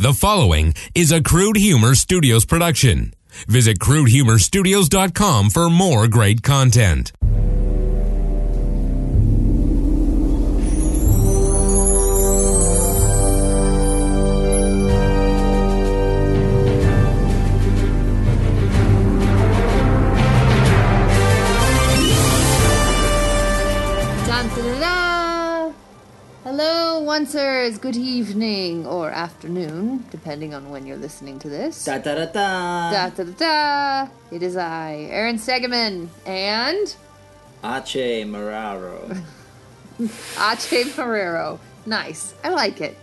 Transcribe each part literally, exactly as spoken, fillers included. The following is a Crude Humor Studios production. Visit crude humor studios dot com for more great content. Hello, Oncers. Good evening or afternoon, depending on when you're listening to this. Da da da da. Da da da da. It is I, Aaron Segeman, and Ace Marrero. Ace Marrero. Nice. I like it.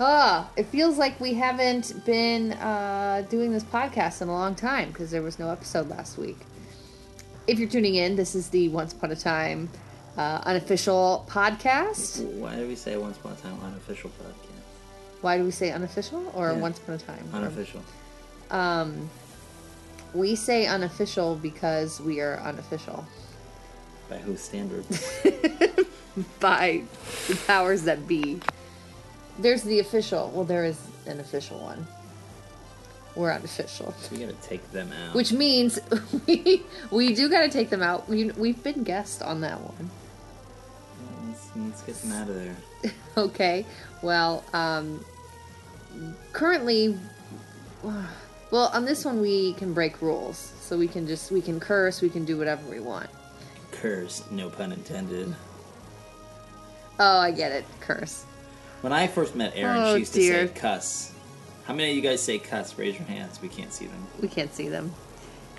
Oh, it feels like we haven't been uh, doing this podcast in a long time because there was no episode last week. If you're tuning in, this is the Once Upon a Time Uh, unofficial podcast. Why do we say Once Upon a Time unofficial podcast? Why do we say unofficial or yeah. Once Upon a Time? Unofficial. Um, we say unofficial because we are unofficial. By whose standards? By the powers that be. There's the official. Well, there is an official one. We're unofficial. We gotta take them out. Which means we, we do gotta take them out. We, we've been guests on that one. Let's, let's get them out of there. Okay. Well, um, currently, well, on this one we can break rules, so we can just we can curse, we can do whatever we want. Curse, no pun intended. Oh, I get it. Curse. When I first met Aaron, oh, she used dear. to say cuss. How many of you guys say cuss? Raise your hands. We can't see them. We can't see them.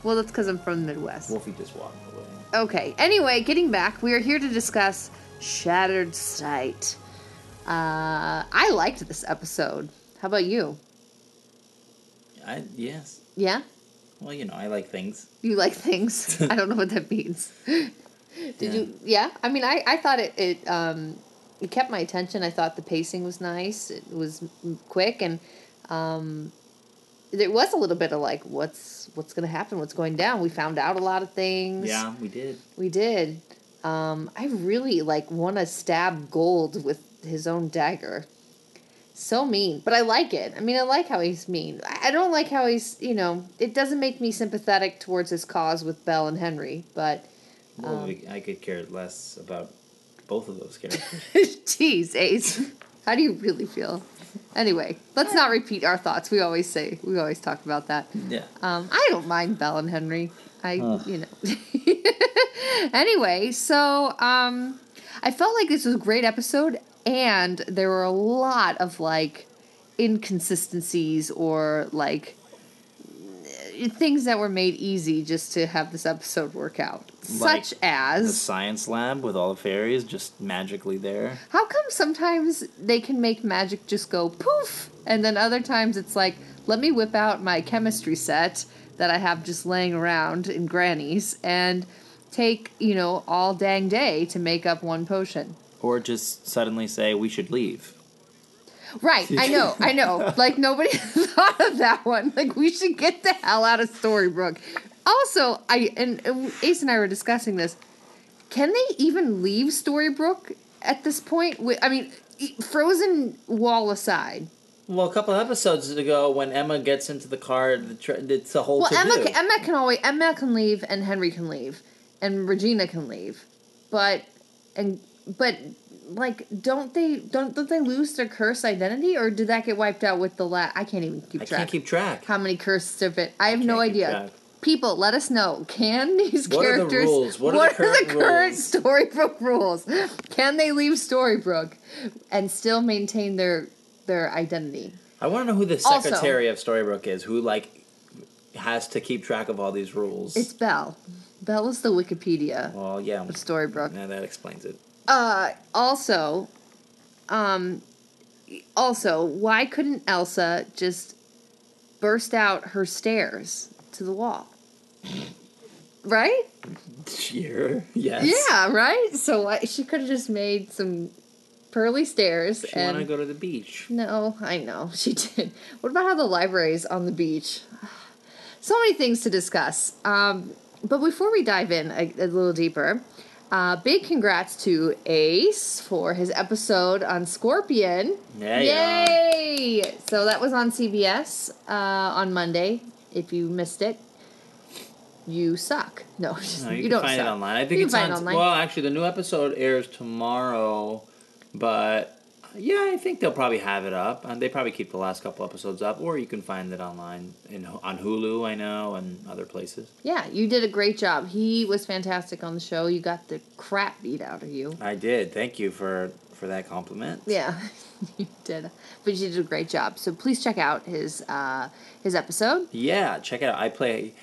Well, that's because I'm from the Midwest. Wolfie just walked away. Okay. Anyway, getting back, we are here to discuss Shattered Sight. Uh, I liked this episode. How about you? I yes. Yeah? Well, you know, I like things. You like things? I don't know what that means. Did yeah. you? Yeah? I mean, I, I thought it... it um it kept my attention. I thought the pacing was nice. It was quick and... Um, there was a little bit of like, what's what's going to happen? What's going down? We found out a lot of things. Yeah, we did. We did. Um, I really like want to stab Gold with his own dagger. So mean, but I like it. I mean, I like how he's mean. I don't like how he's, you know, it doesn't make me sympathetic towards his cause with Belle and Henry, but um, well, we, I could care less about both of those characters. Jeez, Ace. How do you really feel? Anyway, let's not repeat our thoughts. We always say, we always talk about that. Yeah. Um, I don't mind Belle and Henry. I, Ugh. you know. Anyway, so um, I felt like this was a great episode, and there were a lot of, like, inconsistencies or, like, things that were made easy just to have this episode work out. Like Such as... the science lab with all the fairies just magically there. How come sometimes they can make magic just go poof, and then other times it's like, let me whip out my chemistry set that I have just laying around in Granny's and take, you know, all dang day to make up one potion. Or just suddenly say, we should leave. Right, I know, I know. Like, nobody thought of that one. Like, we should get the hell out of Storybrooke. Also, I and, and Ace and I were discussing this. Can they even leave Storybrooke at this point? I mean, frozen wall aside. Well, a couple of episodes ago, when Emma gets into the car, it's a whole well, to-do. Emma can, Emma can always Emma can leave, and Henry can leave, and Regina can leave, but and but. Like, don't they don't don't they lose their cursed identity, or did that get wiped out with the la? I can't even keep track. I can't keep track. How many cursed have been? I have I no idea. Track. People, let us know. Can these what characters? Are the rules? What, what are the current, are the current Storybrooke rules? Can they leave Storybrooke and still maintain their their identity? I want to know who the secretary also, of Storybrooke is, who like has to keep track of all these rules. It's Belle. Belle is the Wikipedia. Well, yeah, of Storybrooke. Yeah, that explains it. Uh, also, um, also, why couldn't Elsa just burst out her stairs to the wall? Right? Sure, yes. Yeah, right? So why, she could have just made some pearly stairs. She and... wanted to go to the beach. No, I know, she did. What about how the library's on the beach? So many things to discuss. Um, but before we dive in a, a little deeper... Uh, big congrats to Ace for his episode on Scorpion. Yeah, Yay! Yeah. So that was on C B S uh, on Monday. If you missed it, you suck. No, just, no you, you can don't find suck. It online. I think you it's can find on, it online. Well, actually, the new episode airs tomorrow, but yeah, I think they'll probably have it up. They probably keep the last couple episodes up, or you can find it online in, on Hulu, I know, and other places. Yeah, you did a great job. He was fantastic on the show. You got the crap beat out of you. I did. Thank you for, for that compliment. Yeah, you did. But you did a great job. So please check out his uh, his episode. Yeah, check it out. I play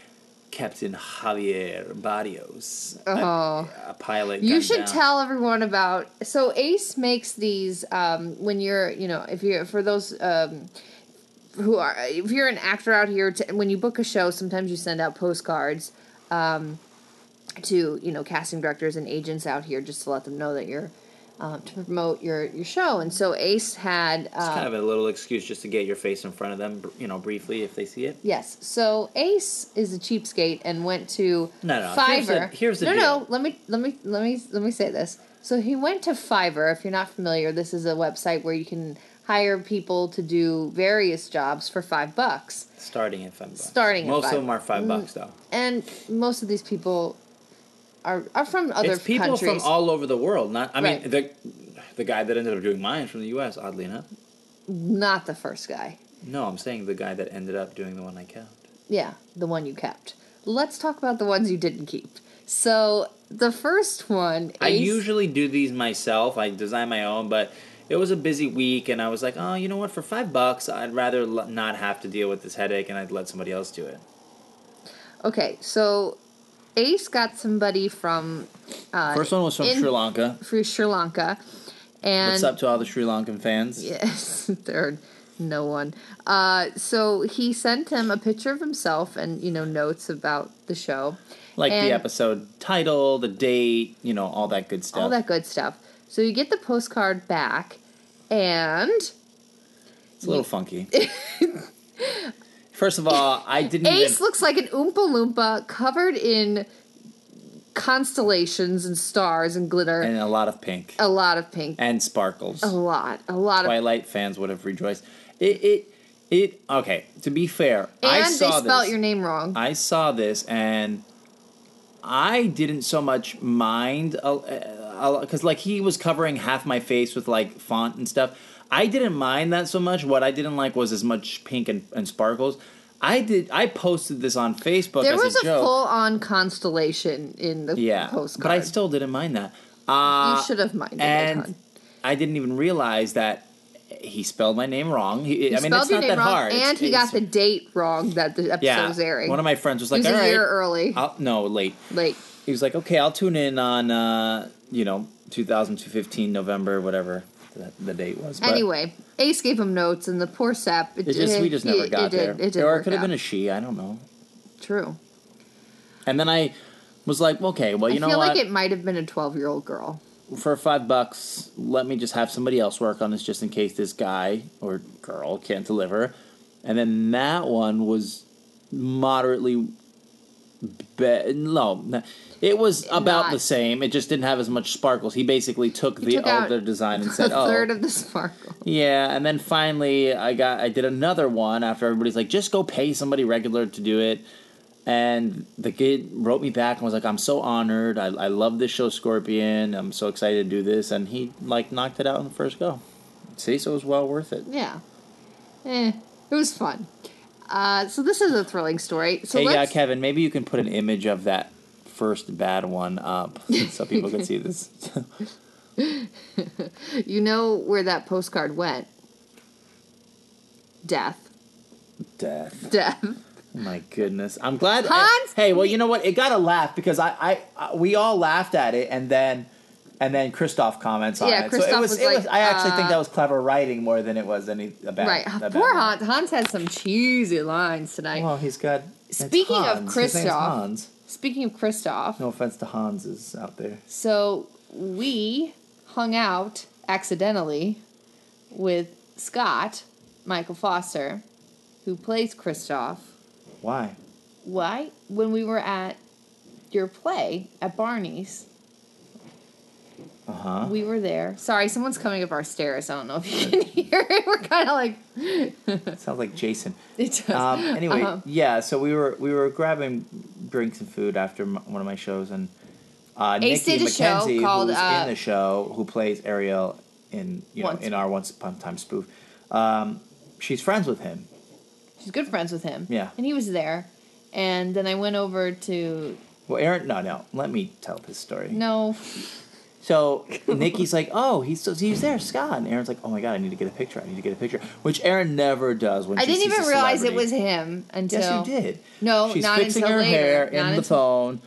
Captain Javier Barrios, oh. a, a pilot. You should down. tell everyone about. So Ace makes these um, when you're, you know, if you're for those um, who are, if you're an actor out here, to, when you book a show, sometimes you send out postcards um, to, you know, casting directors and agents out here just to let them know that you're um, to promote your your show. And so Ace had uh, it's kind of a little excuse just to get your face in front of them, you know, briefly if they see it. Yes. So Ace is a cheapskate and went to no, no, Fiverr. Here's the, here's the no, deal. no. Let me let me let me let me say this. So he went to Fiverr. If you're not familiar, this is a website where you can hire people to do various jobs for five bucks. Starting at five bucks. Starting. Most at five. of them are five bucks though. And most of these people. Are, are from other countries. It's people countries. from all over the world. Not, I right. mean, the the guy that ended up doing mine from the U S, oddly enough. Not the first guy. No, I'm saying the guy that ended up doing the one I kept. Yeah, the one you kept. Let's talk about the ones you didn't keep. So, the first one is... I usually do these myself. I design my own, but it was a busy week, and I was like, oh, you know what, for five bucks, I'd rather not have to deal with this headache, and I'd let somebody else do it. Okay, so... Ace got somebody from... Uh, First one was from in, Sri Lanka. From Sri Lanka. And what's up to all the Sri Lankan fans? Yes, they're no one. Uh, so he sent him a picture of himself and, you know, notes about the show. Like and the episode title, the date, you know, all that good stuff. All that good stuff. So you get the postcard back, and... It's a little you, funky. First of all, I didn't Ace even... looks like an Oompa Loompa covered in constellations and stars and glitter. And a lot of pink. A lot of pink. And sparkles. A lot. A lot Twilight of... Twilight fans would have rejoiced. It... it, it okay, to be fair, and I saw this... And they spelt your name wrong. I saw this, and I didn't so much mind... Because, like, he was covering half my face with, like, font and stuff. I didn't mind that so much. What I didn't like was as much pink and, and sparkles. I did. I posted this on Facebook there as a joke. There was a full-on constellation in the yeah, postcard. But I still didn't mind that. Uh, you should have minded it. And I didn't even realize that he spelled my name wrong. He, he I mean, it's not that wrong, hard. And it's, he it's, got the date wrong that the episode yeah, was airing. One of my friends was like, it was all right. a year early. I'll, no, late. Late. He was like, okay, I'll tune in on, uh, you know, two thousand fifteen, November, whatever. That the date was. But anyway, Ace gave him notes, and the poor sap. It, it just it, we just never it, got it there. Did, it did or it could have been a she. I don't know. True. And then I was like, okay, well, you I know what? I feel like it might have been a twelve-year-old girl. For five bucks, let me just have somebody else work on this, just in case this guy or girl can't deliver. And then that one was moderately. Be- no, it was about Not. the same. It just didn't have as much sparkles. He basically took he the took other design and said, "Oh, a third of the sparkle." Yeah, and then finally, I got I did another one after everybody's like, "Just go pay somebody regular to do it." And the kid wrote me back and was like, "I'm so honored. I, I love this show, Scorpion. I'm so excited to do this." And he like knocked it out in the first go. See, so it was well worth it. Yeah, eh, it was fun. Uh, so this is a thrilling story. So hey, yeah, uh, Kevin, maybe you can put an image of that first bad one up so people can see this. You know where that postcard went? Death. Death. Death. My goodness. I'm glad. Hans! Hey, well, you know what? It got a laugh because I, I, I we all laughed at it, and then and then Kristoff comments on yeah, it. Kristoff so it was, was it like, was I actually uh, think that was clever writing more than it was any about. Right. About Poor Hans. Hans has some cheesy lines tonight. Well, he's got Speaking Hans. of Kristoff. Hans. Speaking of Kristoff. No offense to Hanses out there. So we hung out accidentally with Scott Michael Foster, who plays Kristoff. Why? Why? When we were at your play at Barney's. Uh-huh. We were there. Sorry, someone's coming up our stairs. I don't know if you can hear it. We're kind of like... It sounds like Jason. It does. Um, anyway, uh-huh. yeah, so we were we were grabbing drinks and food after my, one of my shows, and uh, Ace Nikki did a McKenzie, show called, who's uh, in the show, who plays Ariel in you know once. in our Once Upon a Time spoof, um, she's friends with him. She's good friends with him. Yeah. And he was there. And then I went over to... Well, Aaron... No, no. Let me tell this story. No. So Nikki's like, oh, he's he's there, Scott. And Aaron's like, oh, my God, I need to get a picture. I need to get a picture. Which Aaron never does when I she sees I didn't even realize it was him until... Yes, you did. No, She's not fixing until her later. hair not in until... the phone,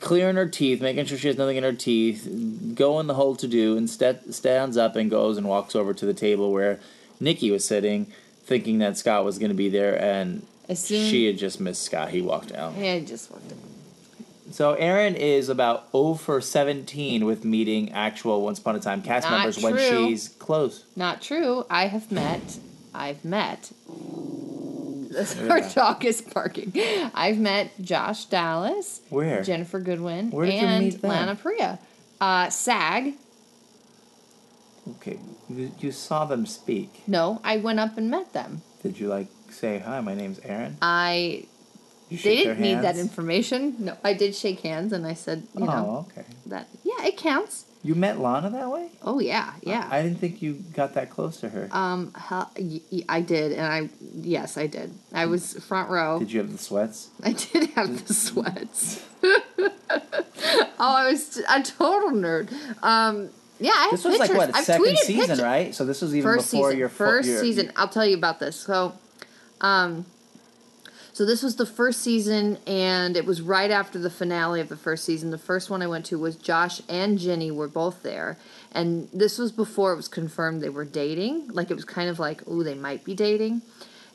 clearing her teeth, making sure she has nothing in her teeth, going the whole to-do, and st- stands up and goes and walks over to the table where Nikki was sitting, thinking that Scott was going to be there, and... Assume. She had just missed Scott. He walked out. Yeah, he just walked out. So Aaron is about zero for seventeen with meeting actual Once Upon a Time cast Not members true. when she's close. Not true. I have met. I've met. Yeah. Our dog is barking. I've met Josh Dallas. Where? Jennifer Goodwin. Where did and you meet them? Lana Parrilla. Uh, SAG. Okay. You, you saw them speak. No, I went up and met them. Did you like... Say hi. My name's Aaron. I. You they didn't need that information. No, I did shake hands, and I said, "You oh, know, okay." That yeah, it counts. You met Lana that way? Oh yeah, yeah. I, I didn't think you got that close to her. Um, I did, and I yes, I did. I was front row. Did you have the sweats? I did have the sweats. oh, I was a total nerd. Um. Yeah, I have This was pictures. like what the I've second season, pictures. right? So this was even first before season, your first your, season. Your, I'll tell you about this. So. Um, so this was the first season, and it was right after the finale of the first season. The first one I went to was Josh and Jenny were both there, and this was before it was confirmed they were dating. Like, it was kind of like, ooh, they might be dating.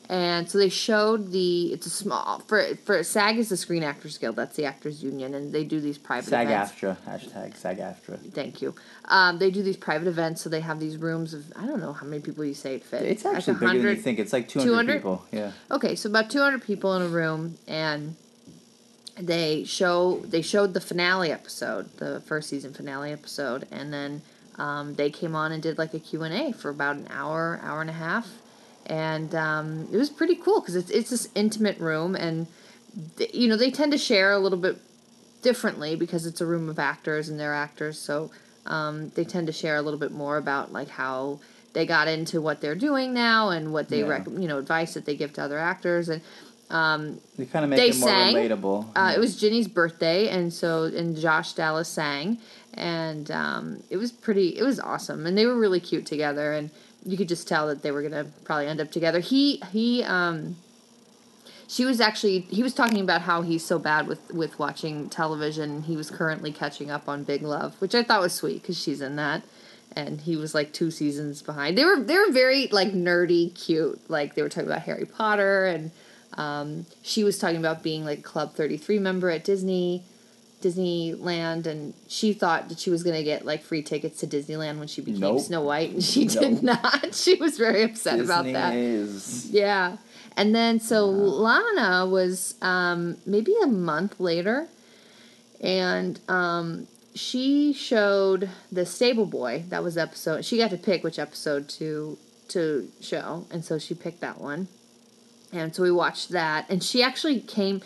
And so they showed the, it's a small, for, for SAG is the Screen Actors Guild, that's the Actors Union, and they do these private events. SAG-AFTRA, hashtag SAG-AFTRA. Thank you. Um, they do these private events, so they have these rooms of, I don't know how many people you say it fit. It's actually bigger than you think, it's like two hundred people. Yeah. Okay, so about two hundred people in a room, and they show, they showed the finale episode, the first season finale episode, and then um, they came on and did like a Q and A for about an hour, hour and a half. And um, it was pretty cool because it's it's this intimate room, and th- you know they tend to share a little bit differently because it's a room of actors and they're actors, so um, they tend to share a little bit more about like how they got into what they're doing now and what they yeah. rec- you know advice that they give to other actors, and um, they kind of make it more sang. relatable. Uh, yeah. It was Ginny's birthday, and so and Josh Dallas sang, and um, it was pretty. It was awesome, and they were really cute together, and. You could just tell that they were going to probably end up together. He, he, um, she was actually, he was talking about how he's so bad with, with watching television. He was currently catching up on Big Love, which I thought was sweet because she's in that. And he was like two seasons behind. They were, they were very like nerdy, cute. Like they were talking about Harry Potter, and, um, she was talking about being like Club thirty-three member at Disney. Disneyland, and she thought that she was going to get like free tickets to Disneyland when she became nope. Snow White, and she nope. did not. She was very upset Disney about that. Is. Yeah. And then so yeah. Lana was um, maybe a month later, and um, she showed the Stable Boy. That was the episode. She got to pick which episode to to show, and so she picked that one. And so we watched that, and she actually came.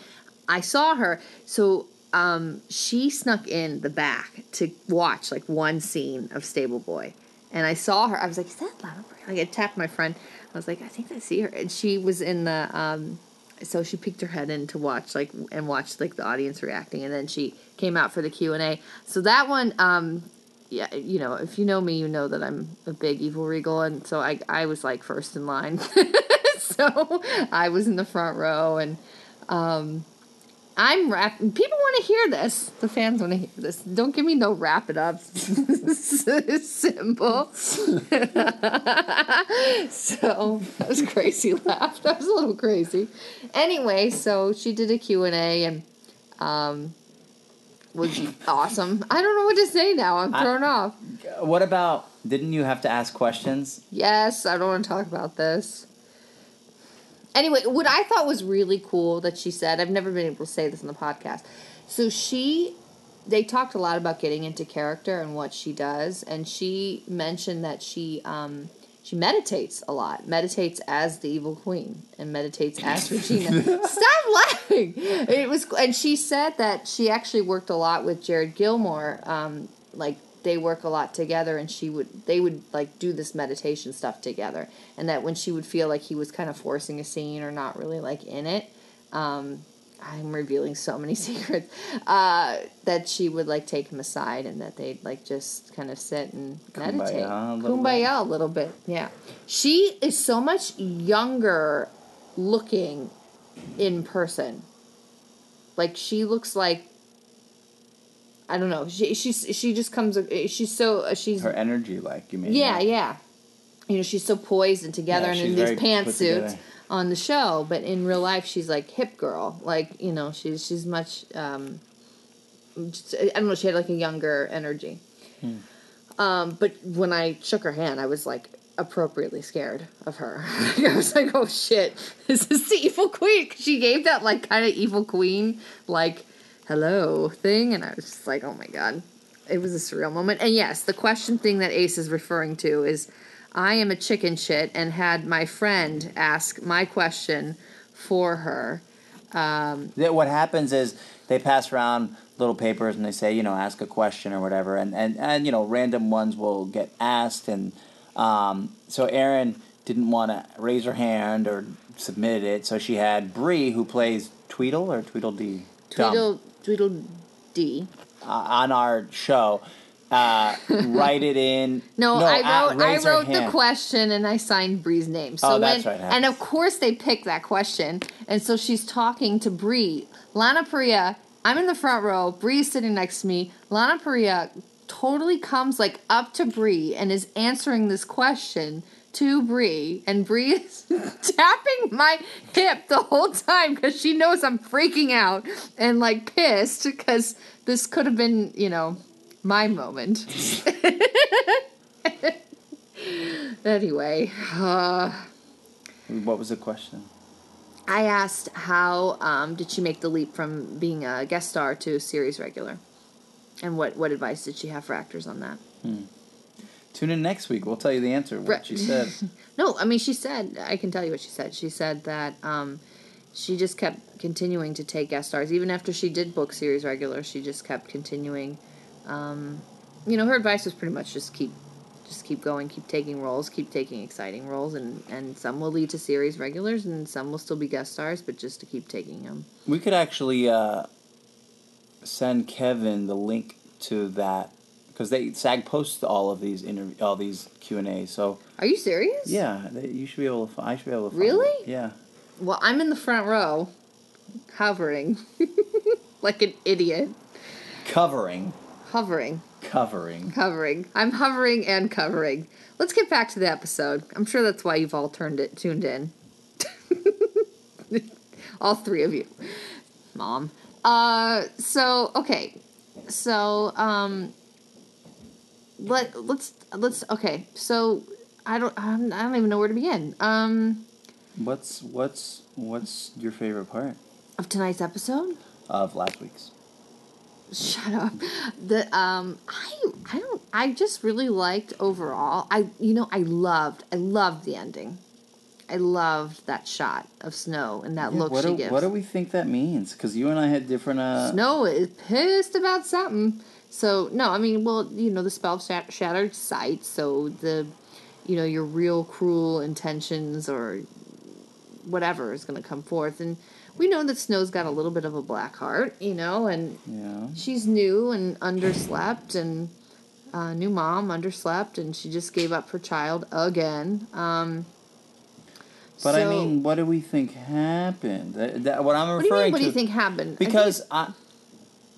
I saw her. So Um, she snuck in the back to watch like one scene of Stable Boy, and I saw her. I was like, "Is that Lana?" Like I tapped my friend. I was like, "I think I see her." And she was in the. Um, so she peeked her head in to watch like and watch like the audience reacting, and then she came out for the Q and A. So that one, um, yeah, you know, if you know me, you know that I'm a big Evil Regal, and so I I was like first in line, so I was in the front row, and um. I'm wrap. People want to hear this. The fans want to hear this. Don't give me no wrap it up symbol. So that was crazy laugh. That was a little crazy. Anyway, so she did a Q and A and um, was awesome. I don't know what to say now. I'm thrown I, off. What about? Didn't you have to ask questions? Yes, I don't want to talk about this. Anyway, what I thought was really cool that she said, I've never been able to say this in the podcast. So she they talked a lot about getting into character and what she does, and she mentioned that she um, she meditates a lot, meditates as the Evil Queen, and meditates as Regina. Stop laughing! It was, and she said that she actually worked a lot with Jared Gilmore, um, like they work a lot together, and she would they would like do this meditation stuff together, and that when she would feel like he was kind of forcing a scene or not really like in it. Um, I'm revealing so many secrets, uh, that she would, like, take him aside and that they'd, like, just kind of sit and meditate. Kumbaya a little, Kumbaya a little bit, yeah. She is so much younger looking in person. Like, she looks like, I don't know, she she's, she just comes, she's so, she's... Her energy, like, you mean? Yeah, right? Yeah. You know, she's so poised and together, yeah, and in these pantsuits on the show, but in real life, she's like hip girl. Like, you know, she's she's much, um, just, I don't know, she had like a younger energy. Hmm. Um, but when I shook her hand, I was like appropriately scared of her. I was like, oh shit, this is the Evil Queen. She gave that like kind of Evil Queen, like, hello thing. And I was just like, oh my God, it was a surreal moment. And yes, the question thing that Ace is referring to is, I am a chicken shit and had my friend ask my question for her. Um, what happens is they pass around little papers and they say, you know, ask a question or whatever. And, and, and you know, random ones will get asked. And um, so Aaron didn't want to raise her hand or submit it. So she had Bree, who plays Tweedle or Tweedledee? Tweedle, Tweedledee. Uh, on our show. Uh, write it in. No, no I wrote. I wrote the question and I signed Bree's name. So oh, that's when, right. That's... And of course they picked that question. And so she's talking to Bree. Lana Parrilla. I'm in the front row. Bree's sitting next to me. Lana Parrilla totally comes like up to Bree and is answering this question to Bree, and Bree is tapping my hip the whole time because she knows I'm freaking out and like pissed because this could have been, you know. My moment. Anyway. Uh, what was the question? I asked how um, did she make the leap from being a guest star to a series regular? And what, what advice did she have for actors on that? Hmm. Tune in next week. We'll tell you the answer, what right. she said. No, I mean, she said, I can tell you what she said. She said that... Um, she just kept continuing to take guest stars. Even after she did book series regular, she just kept continuing... Um, you know, her advice was pretty much just keep, just keep going, keep taking roles, keep taking exciting roles, and, and some will lead to series regulars, and some will still be guest stars, but just to keep taking them. We could actually uh, send Kevin the link to that because they SAG posts all of these interview, all these Q and A. So are you serious? Yeah, they, you should be able to. Find, I should be able to. Find really? It. Yeah. Well, I'm in the front row, hovering like an idiot. Covering. Hovering. Covering. Covering. I'm hovering and covering. Let's get back to the episode. I'm sure that's why you've all turned it tuned in. All three of you. Mom. Uh so okay. So um let let's let's okay. So I don't I'm, I don't even know where to begin. Um What's what's what's your favorite part of tonight's episode? Of last week's. Shut up. The um, I I don't. I just really liked overall. I you know I loved I loved the ending. I loved that shot of Snow and that yeah, look what she do, gives. What do we think that means? Because you and I had different. Uh... Snow is pissed about something. So no, I mean, well, you know, the spell Shattered Sight. So the, you know, your real cruel intentions or whatever is going to come forth and. We know that Snow's got a little bit of a black heart, you know, and yeah. She's new and underslept and uh, new mom underslept, and she just gave up her child again. Um, but, so, I mean, what do we think happened? That, that, what I'm referring what do you mean, what to... What do you think happened? Because I think I,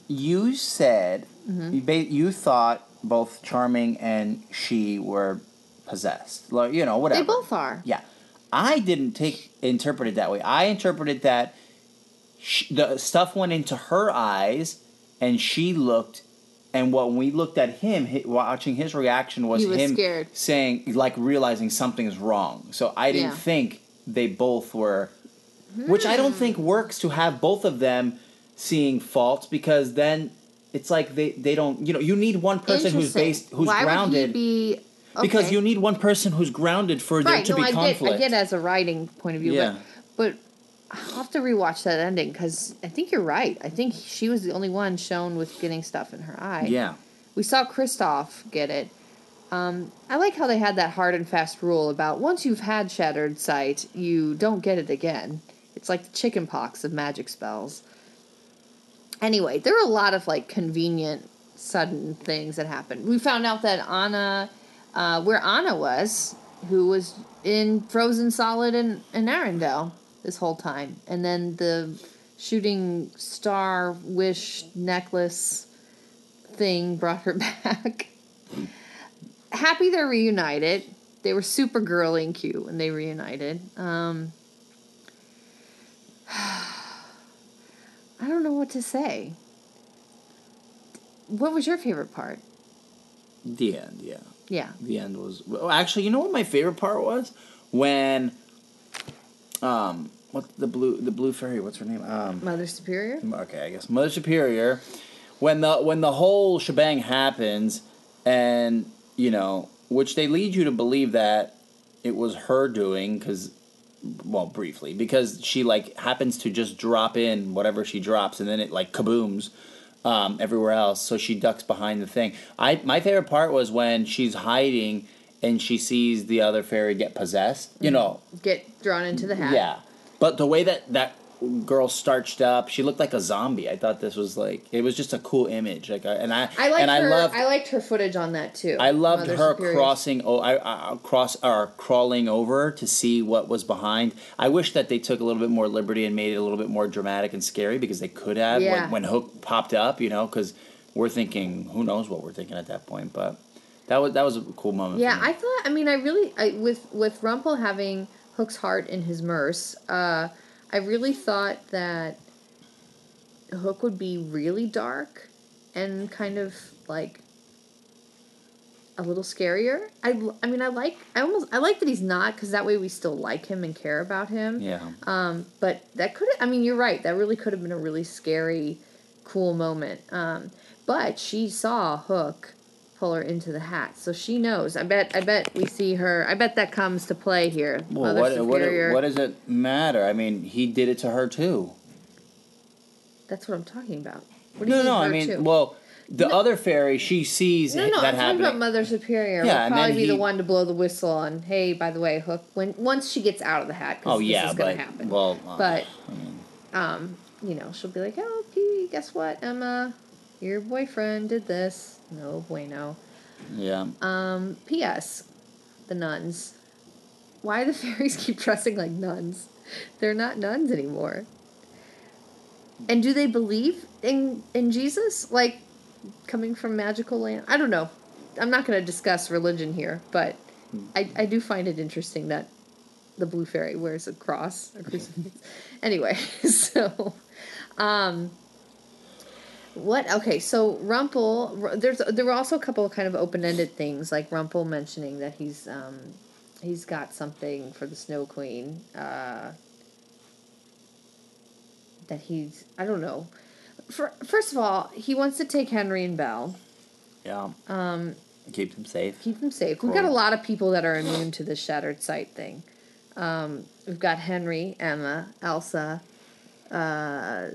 you said mm-hmm. you, ba- you thought both Charming and she were possessed. Like, you know, whatever. They both are. Yeah. I didn't take interpret it that way. I interpreted that... She, the stuff went into her eyes, and she looked, and when we looked at him, his, watching his reaction was, was him scared. Saying, like, realizing something's wrong. So I didn't yeah. think they both were, hmm. which I don't think works to have both of them seeing faults, because then It's like they, they don't, you know, you need one person who's based, who's Why grounded. Would he be... Okay. Because you need one person who's grounded for right. there to no, be I conflict. Get, I get it as a writing point of view, yeah. but, but I'll have to rewatch that ending because I think you're right. I think she was the only one shown with getting stuff in her eye. Yeah. We saw Kristoff get it. Um, I like how they had that hard and fast rule about once you've had Shattered Sight, you don't get it again. It's like the chicken pox of magic spells. Anyway, there were a lot of, like, convenient, sudden things that happened. We found out that Anna, uh, where Anna was, who was in Frozen Solid and, and Arendelle this whole time. And then the shooting star wish necklace thing brought her back. Happy they're reunited. They were super girly and cute when they reunited. Um... I don't know what to say. What was your favorite part? The end, yeah. Yeah. The end was... Well, actually, you know what my favorite part was? When... Um... What the blue... The blue fairy, what's her name? Um... Mother Superior? Okay, I guess. Mother Superior. When the, when the whole shebang happens, and, you know... Which they lead you to believe that it was her doing, because... Well, briefly, because she, like, happens to just drop in whatever she drops, and then it, like, kabooms um, everywhere else, so she ducks behind the thing. I My favorite part was when she's hiding, and she sees the other fairy get possessed, you know. Get drawn into the hat. Yeah. But the way that that girl starched up, she looked like a zombie. I thought this was, like, it was just a cool image. Like, and I I liked, and her, I loved, I liked her footage on that, too. I loved Mother her Superior. crossing, oh, I, I cross, or crawling over to see what was behind. I wish that they took a little bit more liberty and made it a little bit more dramatic and scary, because they could have yeah. when, when Hook popped up, you know, because we're thinking, who knows what we're thinking at that point, but that was that was a cool moment. Yeah, I thought, I mean, I really, I, with, with Rumpel having Hook's heart in his merce, uh, I really thought that Hook would be really dark and kind of, like, a little scarier. I, I mean, I like I almost I like that he's not, because that way we still like him and care about him. Yeah. Um, but that could I mean, you're right. That really could have been a really scary, cool moment. Um, but she saw Hook pull her into the hat, so she knows. I bet. I bet we see her. I bet that comes to play here. Well, Mother Superior. What, what, what does it matter? I mean, he did it to her too. That's what I'm talking about. What do no, you no. I mean, to? well, the no. other fairy she sees no, no, that I'm happening. Talking about Mother Superior. Yeah, will probably be he, the one to blow the whistle on. Hey, by the way, Hook. When once she gets out of the hat, because oh this yeah, is going to happen. Well, uh, but I mean, um, you know, she'll be like, oh, gee, guess what, Emma. Your boyfriend did this. No bueno. Yeah. Um, P S The nuns. Why do the fairies keep dressing like nuns? They're not nuns anymore. And do they believe in, in Jesus? Like, coming from magical land? I don't know. I'm not going to discuss religion here, but I, I do find it interesting that the blue fairy wears a cross. Or crucifix. Anyway, so... Um, What? Okay, so Rumpel, there's there were also a couple of kind of open-ended things, like Rumpel mentioning that he's um, he's got something for the Snow Queen. Uh, that he's, I don't know. For, first of all, he wants to take Henry and Belle. Yeah. Um, keep them safe. Keep them safe. Cool. We've got a lot of people that are immune to the Shattered Sight thing. Um, we've got Henry, Emma, Elsa, uh...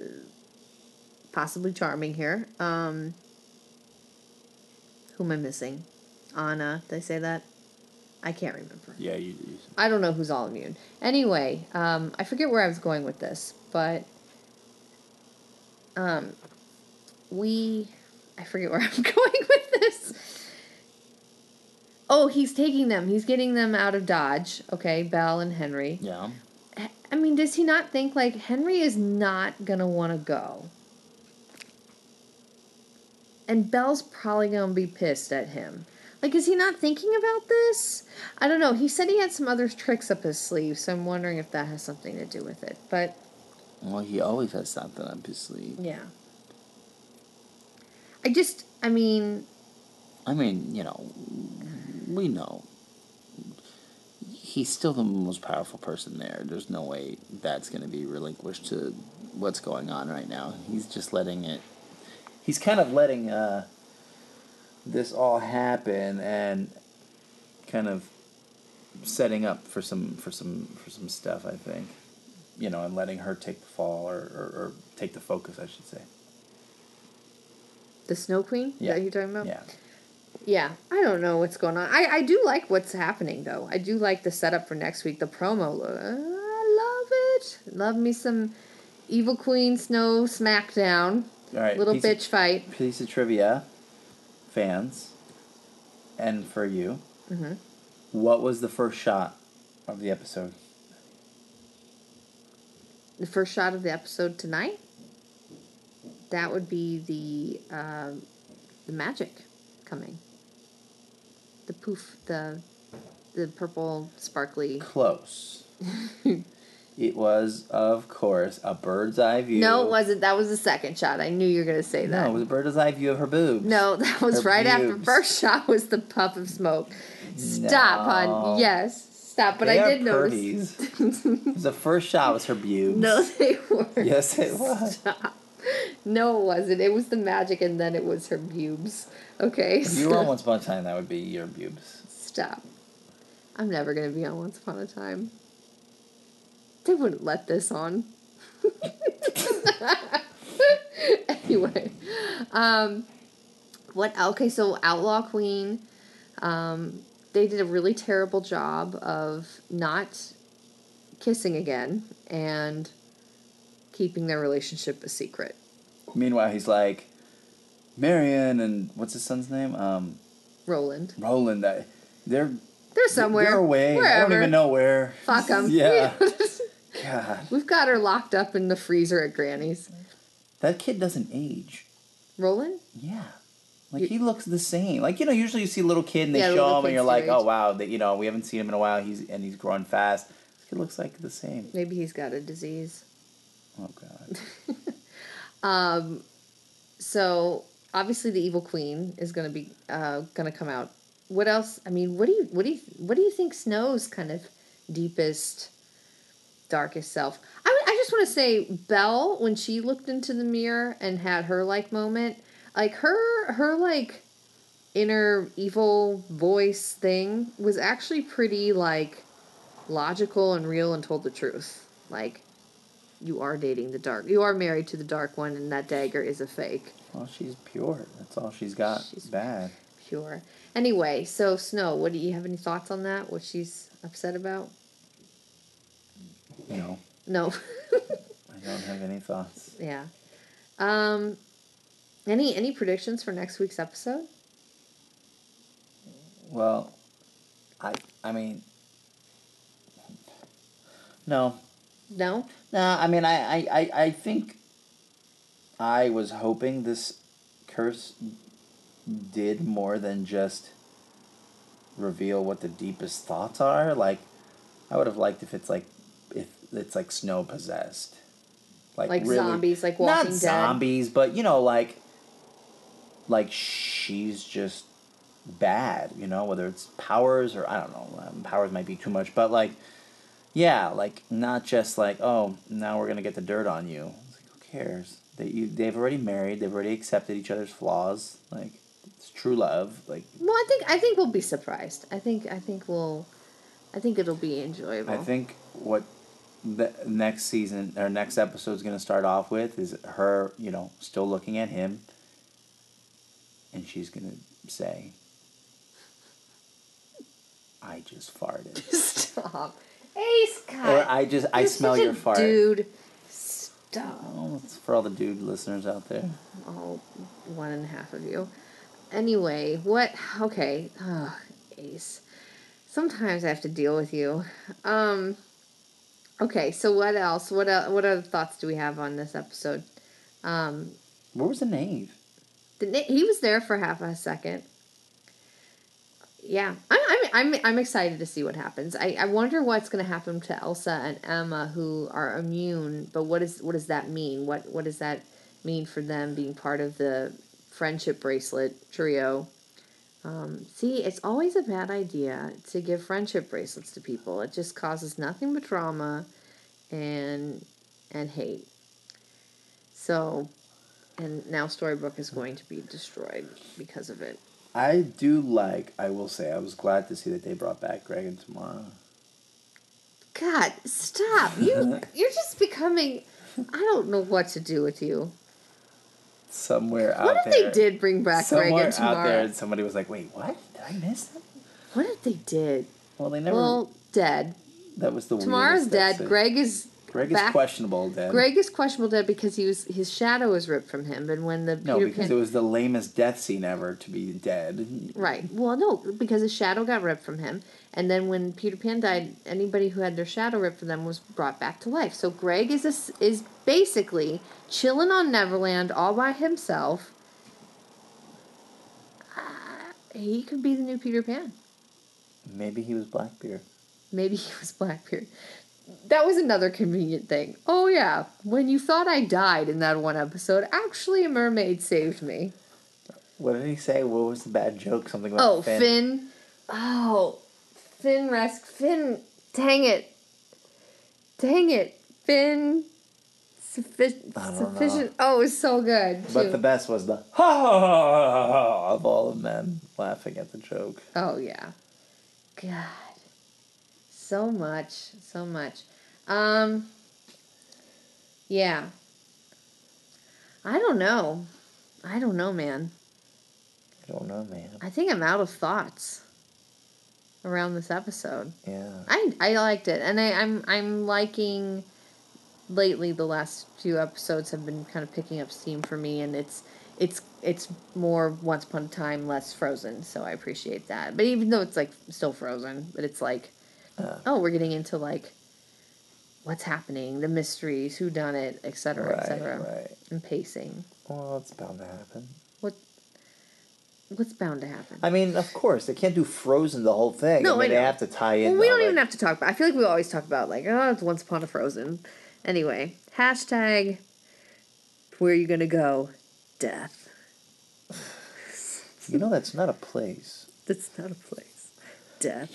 possibly Charming here. Um, who am I missing? Anna. Did I say that? I can't remember. Yeah, you did. I don't know who's all immune. Anyway, um, I forget where I was going with this, but um, we... I forget where I'm going with this. Oh, he's taking them. He's getting them out of Dodge. Okay, Belle and Henry. Yeah. I mean, does he not think, like, Henry is not going to want to go? And Belle's probably going to be pissed at him. Like, is he not thinking about this? I don't know. He said he had some other tricks up his sleeve, so I'm wondering if that has something to do with it. But well, he always has something up his sleeve. Yeah. I just, I mean... I mean, you know, we know. He's still the most powerful person there. There's no way that's going to be relinquished to what's going on right now. He's just letting it... he's kind of letting uh, this all happen and kind of setting up for some for some for some stuff, I think, you know, and letting her take the fall or, or, or take the focus, I should say. The Snow Queen? Yeah. That you're talking about? Yeah. Yeah. I don't know what's going on. I, I do like what's happening, though. I do like the setup for next week. The promo. I love it. Love me some Evil Queen Snow Smackdown. All right. Little bitch of, fight. Piece of trivia. Fans. And for you. Mm-hmm. What was the first shot of the episode? The first shot of the episode tonight? That would be the uh, the magic coming. The poof, the the purple sparkly. Close. It was, of course, a bird's eye view. No, it wasn't. That was the second shot. I knew you were going to say that. No, it was a bird's eye view of her boobs. No, that was her right boobs. After first shot was the puff of smoke. Stop, no. hon. Yes. Stop, but they I did notice. The first shot was her boobs. No, they weren't. Yes, it was. Stop. No, it wasn't. It was the magic, and then it was her boobs. Okay. If you were on Once Upon a Time, that would be your boobs. Stop. I'm never going to be on Once Upon a Time. They wouldn't let this on. Anyway. Um, what? Okay, so Outlaw Queen. Um, they did a really terrible job of not kissing again, and keeping their relationship a secret. Meanwhile, he's like, Marion and what's his son's name? Um, Roland. Roland. That they're they're somewhere. They're away. Wherever. I don't even know where. Fuck them. Yeah. God. We've got her locked up in the freezer at Granny's. That kid doesn't age. Roland? Yeah. Like you're, he looks the same. Like, you know, usually you see a little kid and they yeah, show him and you're like, age. Oh wow, that you know we haven't seen him in a while. He's and he's growing fast. This kid looks like the same. Maybe he's got a disease. Oh, God. um, so, obviously, the Evil Queen is going to be uh, going to come out. What else? I mean, what do you what do you what do you think Snow's kind of deepest, darkest self? I mean, I just want to say, Belle, when she looked into the mirror and had her like moment, like her her like inner evil voice thing was actually pretty like logical and real and told the truth, like. You are dating the dark. You are married to the dark one, and that dagger is a fake. Well, she's pure. That's all she's got. She's bad. Pure. Anyway, so Snow, what do you have any thoughts on that? What she's upset about? No. No. I don't have any thoughts. Yeah. Um. Any any predictions for next week's episode? Well, I I mean, no. No? No, nah, I mean, I, I, I think I was hoping this curse did more than just reveal what the deepest thoughts are. Like, I would have liked if it's like, if it's like Snow possessed. Like, like really, zombies, like Walking Dead. Not zombies, but, you know, like, like she's just bad, you know, whether it's powers or, I don't know, powers might be too much, but like, yeah, like, not just like, oh, now we're going to get the dirt on you. It's like, who cares? They, you, they've already married. They've already accepted each other's flaws. Like, it's true love. Like, well, I think I think we'll be surprised. I think I think we'll, I think it'll be enjoyable. I think what the next season or next episode is going to start off with is her, you know, still looking at him. And she's going to say, I just farted. Stop. Ace, God. Or I just, I You're smell your fart. Dude, stop. Oh, it's for all the dude listeners out there. Oh, one and a half of you. Anyway, what, okay. Oh, Ace. Sometimes I have to deal with you. Um, okay, so what else? What uh, What other thoughts do we have on this episode? Um, Where was the knave? The na- He was there for half a second. Yeah, I'm, I'm I'm I'm excited to see what happens. I, I wonder what's going to happen to Elsa and Emma, who are immune. But what is what does that mean? What what does that mean for them being part of the friendship bracelet trio? Um, see, it's always a bad idea to give friendship bracelets to people. It just causes nothing but drama, and and hate. So And now Storybook is going to be destroyed because of it. I do like, I will say, I was glad to see that they brought back Greg and Tamara. God, stop. You, you're just becoming, I don't know what to do with you. Somewhere out there. What if there, they did bring back Greg and Tamara? Somewhere out there and somebody was like, wait, what? Did I miss them? What if they did? Well, they never... Well, dead. That was the Tamara's weirdest dead. Episode. Greg is... Greg back. is questionable dead. Greg is questionable dead because he was his shadow was ripped from him. And when the Peter No, because Pan, it was the lamest death scene ever to be dead. Right. Well, no, because his shadow got ripped from him. And then when Peter Pan died, anybody who had their shadow ripped from them was brought back to life. So Greg is a, is basically chilling on Neverland all by himself. Uh, he could be the new Peter Pan. Maybe he was Blackbeard. Maybe he was Blackbeard. That was another convenient thing. Oh, yeah. When you thought I died in that one episode, actually a mermaid saved me. What did he say? What was the bad joke? Something like oh, Finn. Finn. Oh, Finn Resk. Finn. Dang it. Dang it. Finn. Suffi- sufficient. Know. Oh, it was so good. Too. But the best was the ha ha ha ha of all of men laughing at the joke. Oh, yeah. God. So much, so much. Um, yeah. I don't know. I don't know, man. I don't know, man. I think I'm out of thoughts around this episode. Yeah. I I liked it, and I, I'm I'm liking. Lately, the last few episodes have been kind of picking up steam for me, and it's it's it's more Once Upon a Time, less Frozen. So I appreciate that. But even though it's like still Frozen, but it's like. Uh, oh, we're getting into, like, what's happening, the mysteries, who done it, et cetera, right, et cetera. Right. And pacing. Well, it's bound to happen. What? What's bound to happen? I mean, of course. They can't do Frozen the whole thing. No, I mean, they have to tie in. Well, we don't like... even have to talk about I feel like we always talk about, like, oh, it's Once Upon a Frozen. Anyway, hashtag, where are you going to go? Death. You know, that's not a place. That's not a place. Death.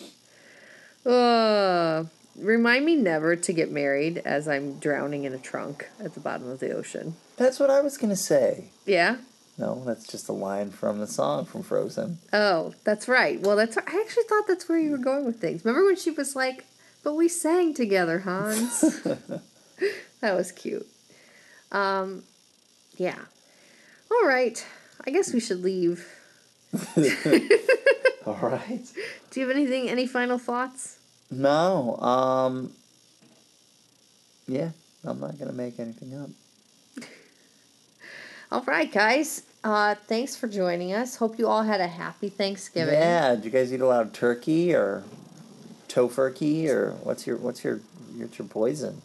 Uh, remind me never to get married as I'm drowning in a trunk at the bottom of the ocean. That's what I was going to say. Yeah? No, that's just a line from the song from Frozen. Oh, that's right. Well, that's I actually thought that's where you were going with things. Remember when she was like, but we sang together, Hans? That was cute. Um, yeah. All right. I guess we should leave. All right. Do you have anything, any final thoughts? No. Um, yeah, I'm not going to make anything up. All right, guys. Uh, thanks for joining us. Hope you all had a happy Thanksgiving. Yeah. Did you guys eat a lot of turkey or tofurkey or what's your what's your what's your poison?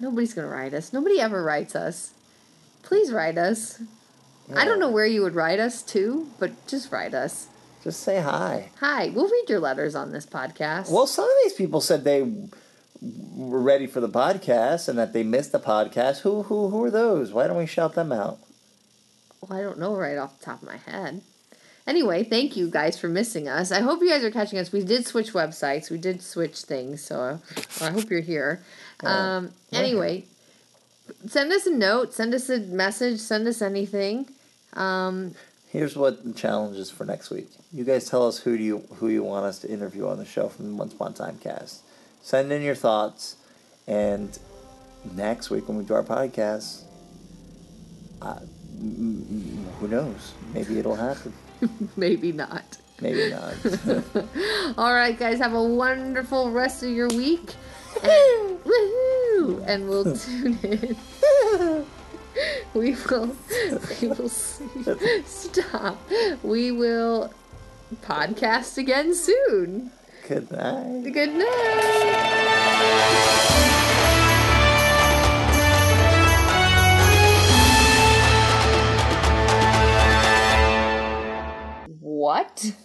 Nobody's going to write us. Nobody ever writes us. Please write us. Yeah. I don't know where you would write us to, but just write us. Just say hi. Hi. We'll read your letters on this podcast. Well, some of these people said they were ready for the podcast and that they missed the podcast. Who who who are those? Why don't we shout them out? Well, I don't know right off the top of my head. Anyway, thank you guys for missing us. I hope you guys are catching us. We did switch websites. We did switch things, so I hope you're here. Yeah. Um, anyway, okay. Send us a note. Send us a message. Send us anything. Um... Here's what the challenge is for next week. You guys tell us who do you who you want us to interview on the show from the Once Upon a Time cast. Send in your thoughts, and next week when we do our podcast, uh, who knows? Maybe it'll happen. Maybe not. Maybe not. All right, guys, have a wonderful rest of your week. And, woohoo! And we'll tune in. We will, we will see. Stop. We will podcast again soon. Good night. Good night. What?